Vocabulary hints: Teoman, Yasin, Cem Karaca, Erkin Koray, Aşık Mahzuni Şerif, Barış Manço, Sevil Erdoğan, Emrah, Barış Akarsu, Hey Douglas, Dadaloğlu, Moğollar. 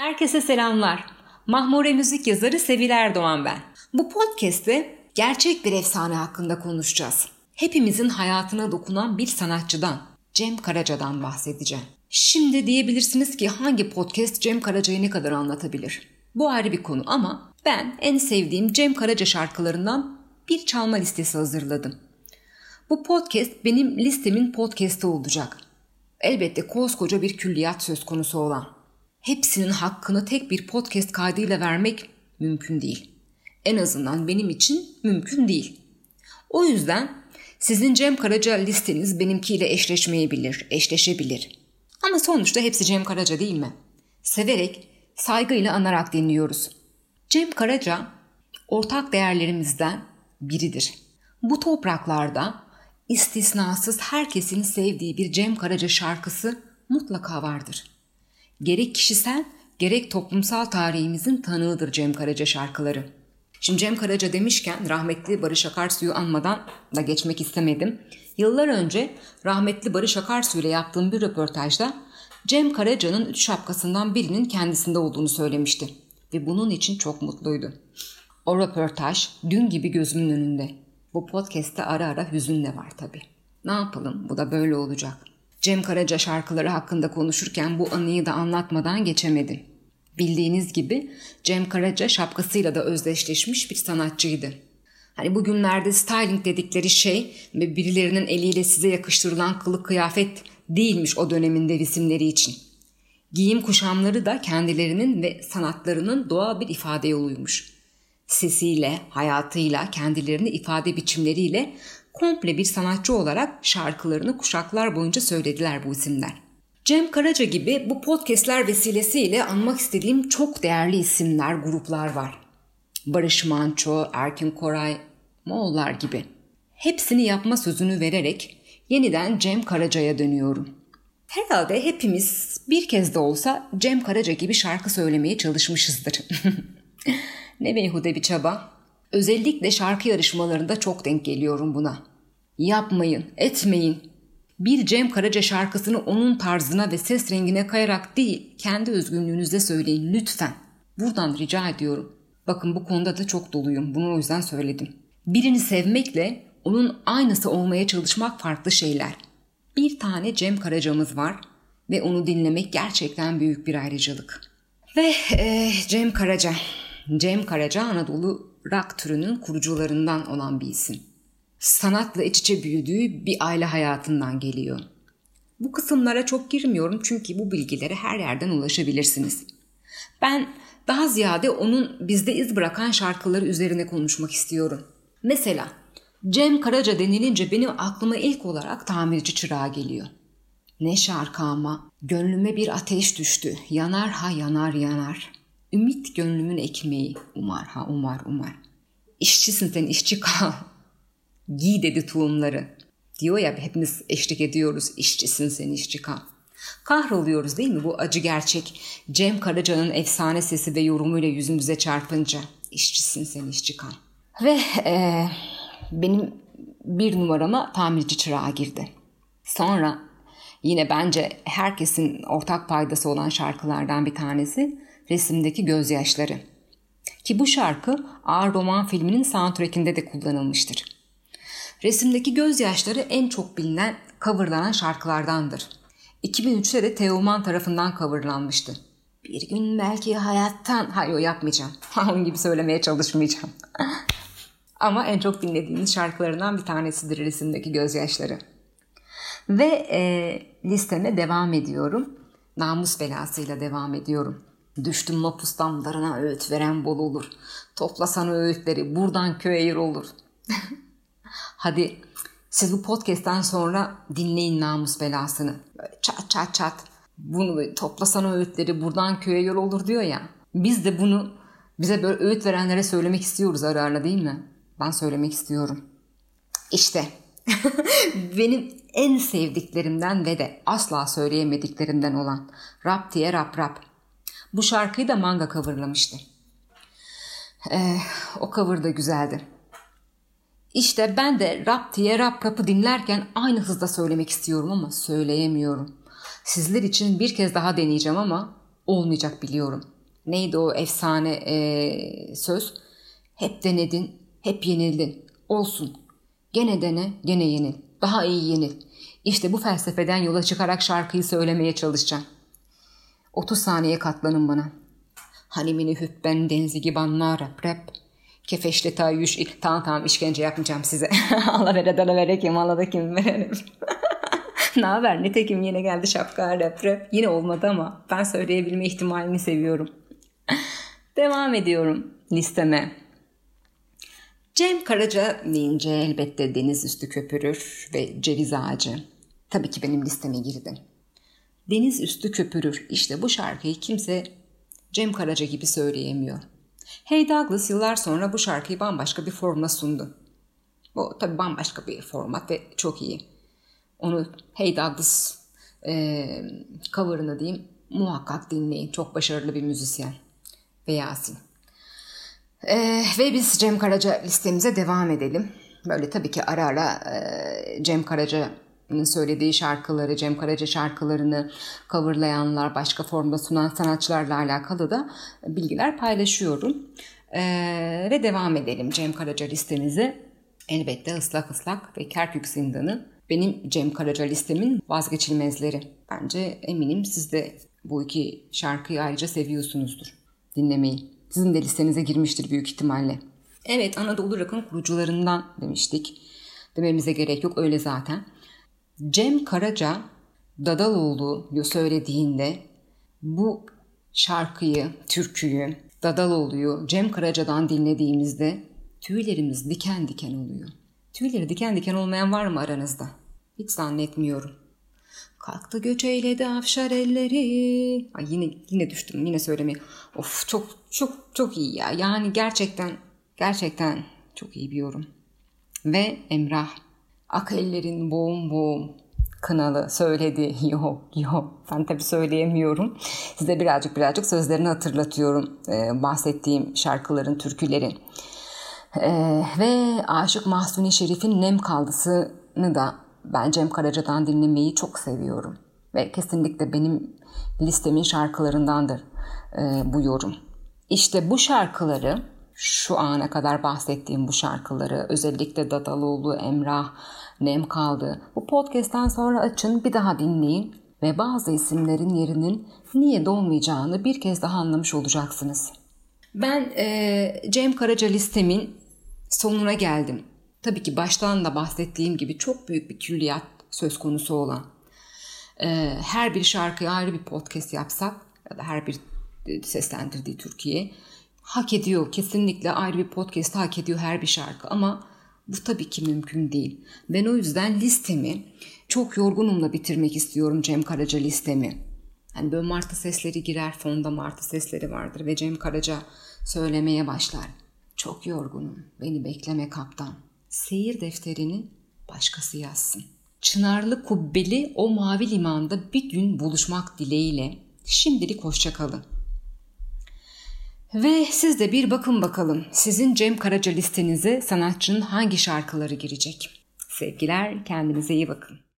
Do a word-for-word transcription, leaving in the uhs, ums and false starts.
Herkese selamlar. Mahmure müzik yazarı Sevil Erdoğan ben. Bu podcast'te gerçek bir efsane hakkında konuşacağız. Hepimizin hayatına dokunan bir sanatçıdan, Cem Karaca'dan bahsedeceğim. Şimdi diyebilirsiniz ki hangi podcast Cem Karaca'yı ne kadar anlatabilir? Bu ayrı bir konu ama ben en sevdiğim Cem Karaca şarkılarından bir çalma listesi hazırladım. Bu podcast benim listemin podcast'ı olacak. Elbette koskoca bir külliyat söz konusu olan. Hepsinin hakkını tek bir podcast kaydıyla vermek mümkün değil. En azından benim için mümkün değil. O yüzden sizin Cem Karaca listeniz benimkiyle eşleşmeyebilir, eşleşebilir. Ama sonuçta hepsi Cem Karaca değil mi? Severek, saygıyla anarak dinliyoruz. Cem Karaca ortak değerlerimizden biridir. Bu topraklarda istisnasız herkesin sevdiği bir Cem Karaca şarkısı mutlaka vardır. Gerek kişisel, gerek toplumsal tarihimizin tanığıdır Cem Karaca şarkıları. Şimdi Cem Karaca demişken rahmetli Barış Akarsu'yu anmadan da geçmek istemedim. Yıllar önce rahmetli Barış Akarsu ile yaptığım bir röportajda Cem Karaca'nın üç şapkasından birinin kendisinde olduğunu söylemişti. Ve bunun için çok mutluydu. O röportaj dün gibi gözümün önünde. Bu podcast'te ara ara hüzün de var tabii. Ne yapalım, bu da böyle olacak. Cem Karaca şarkıları hakkında konuşurken bu anıyı da anlatmadan geçemedim. Bildiğiniz gibi Cem Karaca şapkasıyla da özdeşleşmiş bir sanatçıydı. Hani bugünlerde styling dedikleri şey ve birilerinin eliyle size yakıştırılan kılık kıyafet değilmiş o dönemin dev isimleri için. Giyim kuşamları da kendilerinin ve sanatlarının doğal bir ifade yoluymuş. Sesiyle, hayatıyla, kendilerini ifade biçimleriyle komple bir sanatçı olarak şarkılarını kuşaklar boyunca söylediler bu isimler. Cem Karaca gibi bu podcastler vesilesiyle anmak istediğim çok değerli isimler, gruplar var. Barış Manço, Erkin Koray, Moğollar gibi. Hepsini yapma sözünü vererek yeniden Cem Karaca'ya dönüyorum. Herhalde hepimiz bir kez de olsa Cem Karaca gibi şarkı söylemeye çalışmışızdır. Ne beyhude bir çaba. Özellikle şarkı yarışmalarında çok denk geliyorum buna. Yapmayın, etmeyin. Bir Cem Karaca şarkısını onun tarzına ve ses rengine kayarak değil, kendi özgünlüğünüzle söyleyin lütfen. Buradan rica ediyorum. Bakın bu konuda da çok doluyum. Bunu o yüzden söyledim. Birini sevmekle onun aynısı olmaya çalışmak farklı şeyler. Bir tane Cem Karaca'mız var ve onu dinlemek gerçekten büyük bir ayrıcalık. Ve ee, Cem Karaca... Cem Karaca Anadolu rock türünün kurucularından olan bir isim. Sanatla iç içe büyüdüğü bir aile hayatından geliyor. Bu kısımlara çok girmiyorum çünkü bu bilgilere her yerden ulaşabilirsiniz. Ben daha ziyade onun bizde iz bırakan şarkıları üzerine konuşmak istiyorum. Mesela Cem Karaca denilince benim aklıma ilk olarak Tamirci Çırağı geliyor. Ne şarkı ama, gönlüme bir ateş düştü, yanar ha yanar yanar. Ümit gönlümün ekmeği, umar ha umar umar. İşçisin sen işçi kal. Giy dedi tulumları. Diyor ya, hepimiz eşlik ediyoruz. İşçisin sen işçi kal. Kahroluyoruz değil mi bu acı gerçek? Cem Karaca'nın efsane sesi ve yorumuyla yüzümüze çarpınca. İşçisin sen işçi kal. Ve ee, benim bir numarama Tamirci Çırağı girdi. Sonra yine bence herkesin ortak paydası olan şarkılardan bir tanesi Resimdeki Gözyaşları. Ki bu şarkı Ağır Roman filminin soundtrack'inde de kullanılmıştır. Resimdeki Gözyaşları en çok bilinen, coverlanan şarkılardandır. iki bin üçte de Teoman tarafından coverlanmıştı. Bir gün belki hayattan... Hayır, o yapmayacağım. Onun gibi söylemeye çalışmayacağım. Ama en çok dinlediğimiz şarkılarından bir tanesidir Resimdeki Gözyaşları. Ve e, listeme devam ediyorum. Namus belasıyla devam ediyorum. Düştüm mapus damlarına, öğüt veren bol olur. Toplasana öğütleri, buradan köye yer olur. Hadi siz bu podcast'ten sonra dinleyin Namus Belasını. Çat çat çat. Bunu toplasana öğütleri, buradan köye yer olur diyor ya. Biz de bunu bize böyle öğüt verenlere söylemek istiyoruz ara ara, değil mi? Ben söylemek istiyorum. İşte benim en sevdiklerimden ve de asla söyleyemediklerimden olan Rap diye Rap Rap. Bu şarkıyı da Manga coverlamıştı. Ee, o cover da güzeldi. İşte ben de Rap diye Rap Rap'ı dinlerken aynı hızda söylemek istiyorum ama söyleyemiyorum. Sizler için bir kez daha deneyeceğim ama olmayacak biliyorum. Neydi o efsane ee, söz? Hep denedin, hep yenildin. Olsun. Gene dene, gene yenil. Daha iyi yenil. İşte bu felsefeden yola çıkarak şarkıyı söylemeye çalışacağım. otuz saniye katlanın bana. Halimini hübben denzi gibanla rap rap. Kefeşli tayyüş ilk. Tamam tamam işkence yapmayacağım size. Allah vere dala vere kim, Allah da kim verelim. Naber nitekim yine geldi şapka rap rap. Yine olmadı ama ben söyleyebilme ihtimalini seviyorum. Devam ediyorum listeme. Cem Karaca deyince elbette deniz üstü köpürür ve ceviz ağacı. Tabii ki benim listeme girdi. Deniz üstü köpürür. İşte bu şarkıyı kimse Cem Karaca gibi söyleyemiyor. Hey Douglas yıllar sonra bu şarkıyı bambaşka bir forma sundu. Bu tabii bambaşka bir format ve çok iyi. Onu Hey Douglas e, cover'ını diyeyim muhakkak dinleyin. Çok başarılı bir müzisyen ve Yasin. Ee, ve biz Cem Karaca listemize devam edelim. Böyle tabii ki ara ara e, Cem Karaca'nın söylediği şarkıları, Cem Karaca şarkılarını coverlayanlar, başka formda sunan sanatçılarla alakalı da bilgiler paylaşıyorum. Ee, ve devam edelim Cem Karaca listemize. Elbette Islak Islak ve Kerkük Zindanı benim Cem Karaca listemin vazgeçilmezleri. Bence eminim siz de bu iki şarkıyı ayrıca seviyorsunuzdur. Dinlemeyi. Sizin de listenize girmiştir büyük ihtimalle. Evet, Anadolu Rock'ın kurucularından demiştik. Dememize gerek yok, öyle zaten. Cem Karaca Dadaloğlu'yu söylediğinde bu şarkıyı, türküyü, Dadaloğlu'yu Cem Karaca'dan dinlediğimizde tüylerimiz diken diken oluyor. Tüyleri diken diken olmayan var mı aranızda? Hiç zannetmiyorum. Kalktı göç eyledi afşar elleri. Ay yine yine düştüm. Yine söylemeyeyim. Of çok çok çok iyi ya. Yani gerçekten gerçekten çok iyi bir yorum. Ve Emrah. Ak ellerin boğum boğum kınalı söyledi. Yok yok. Ben tabii söyleyemiyorum. Size birazcık birazcık sözlerini hatırlatıyorum. Ee, bahsettiğim şarkıların, türkülerin. Ee, ve Aşık Mahzuni Şerif'in Nem Kaldısı'nı da ben Cem Karaca'dan dinlemeyi çok seviyorum. Ve kesinlikle benim listemin şarkılarındandır e, bu yorum. İşte bu şarkıları, şu ana kadar bahsettiğim bu şarkıları, özellikle Dadaloğlu, Emrah, Nem Kaldı. Bu podcast'ten sonra açın, bir daha dinleyin ve bazı isimlerin yerinin niye dolmayacağını bir kez daha anlamış olacaksınız. Ben e, Cem Karaca listemin sonuna geldim. Tabii ki baştan da bahsettiğim gibi çok büyük bir külliyat söz konusu olan. Ee, her bir şarkıya ayrı bir podcast yapsak ya da her bir seslendirdiği Türkiye hak ediyor. Kesinlikle ayrı bir podcast hak ediyor her bir şarkı ama bu tabii ki mümkün değil. Ben o yüzden listemi çok yorgunumla bitirmek istiyorum, Cem Karaca listemi. Hani böyle martı sesleri girer, fonda martı sesleri vardır ve Cem Karaca söylemeye başlar. Çok yorgunum, beni bekleme kaptan. Seyir defterini başkası yazsın. Çınarlı kubbeli o mavi limanda bir gün buluşmak dileğiyle şimdilik hoşça kalın. Ve siz de bir bakın bakalım sizin Cem Karaca listenize sanatçının hangi şarkıları girecek? Sevgiler, kendinize iyi bakın.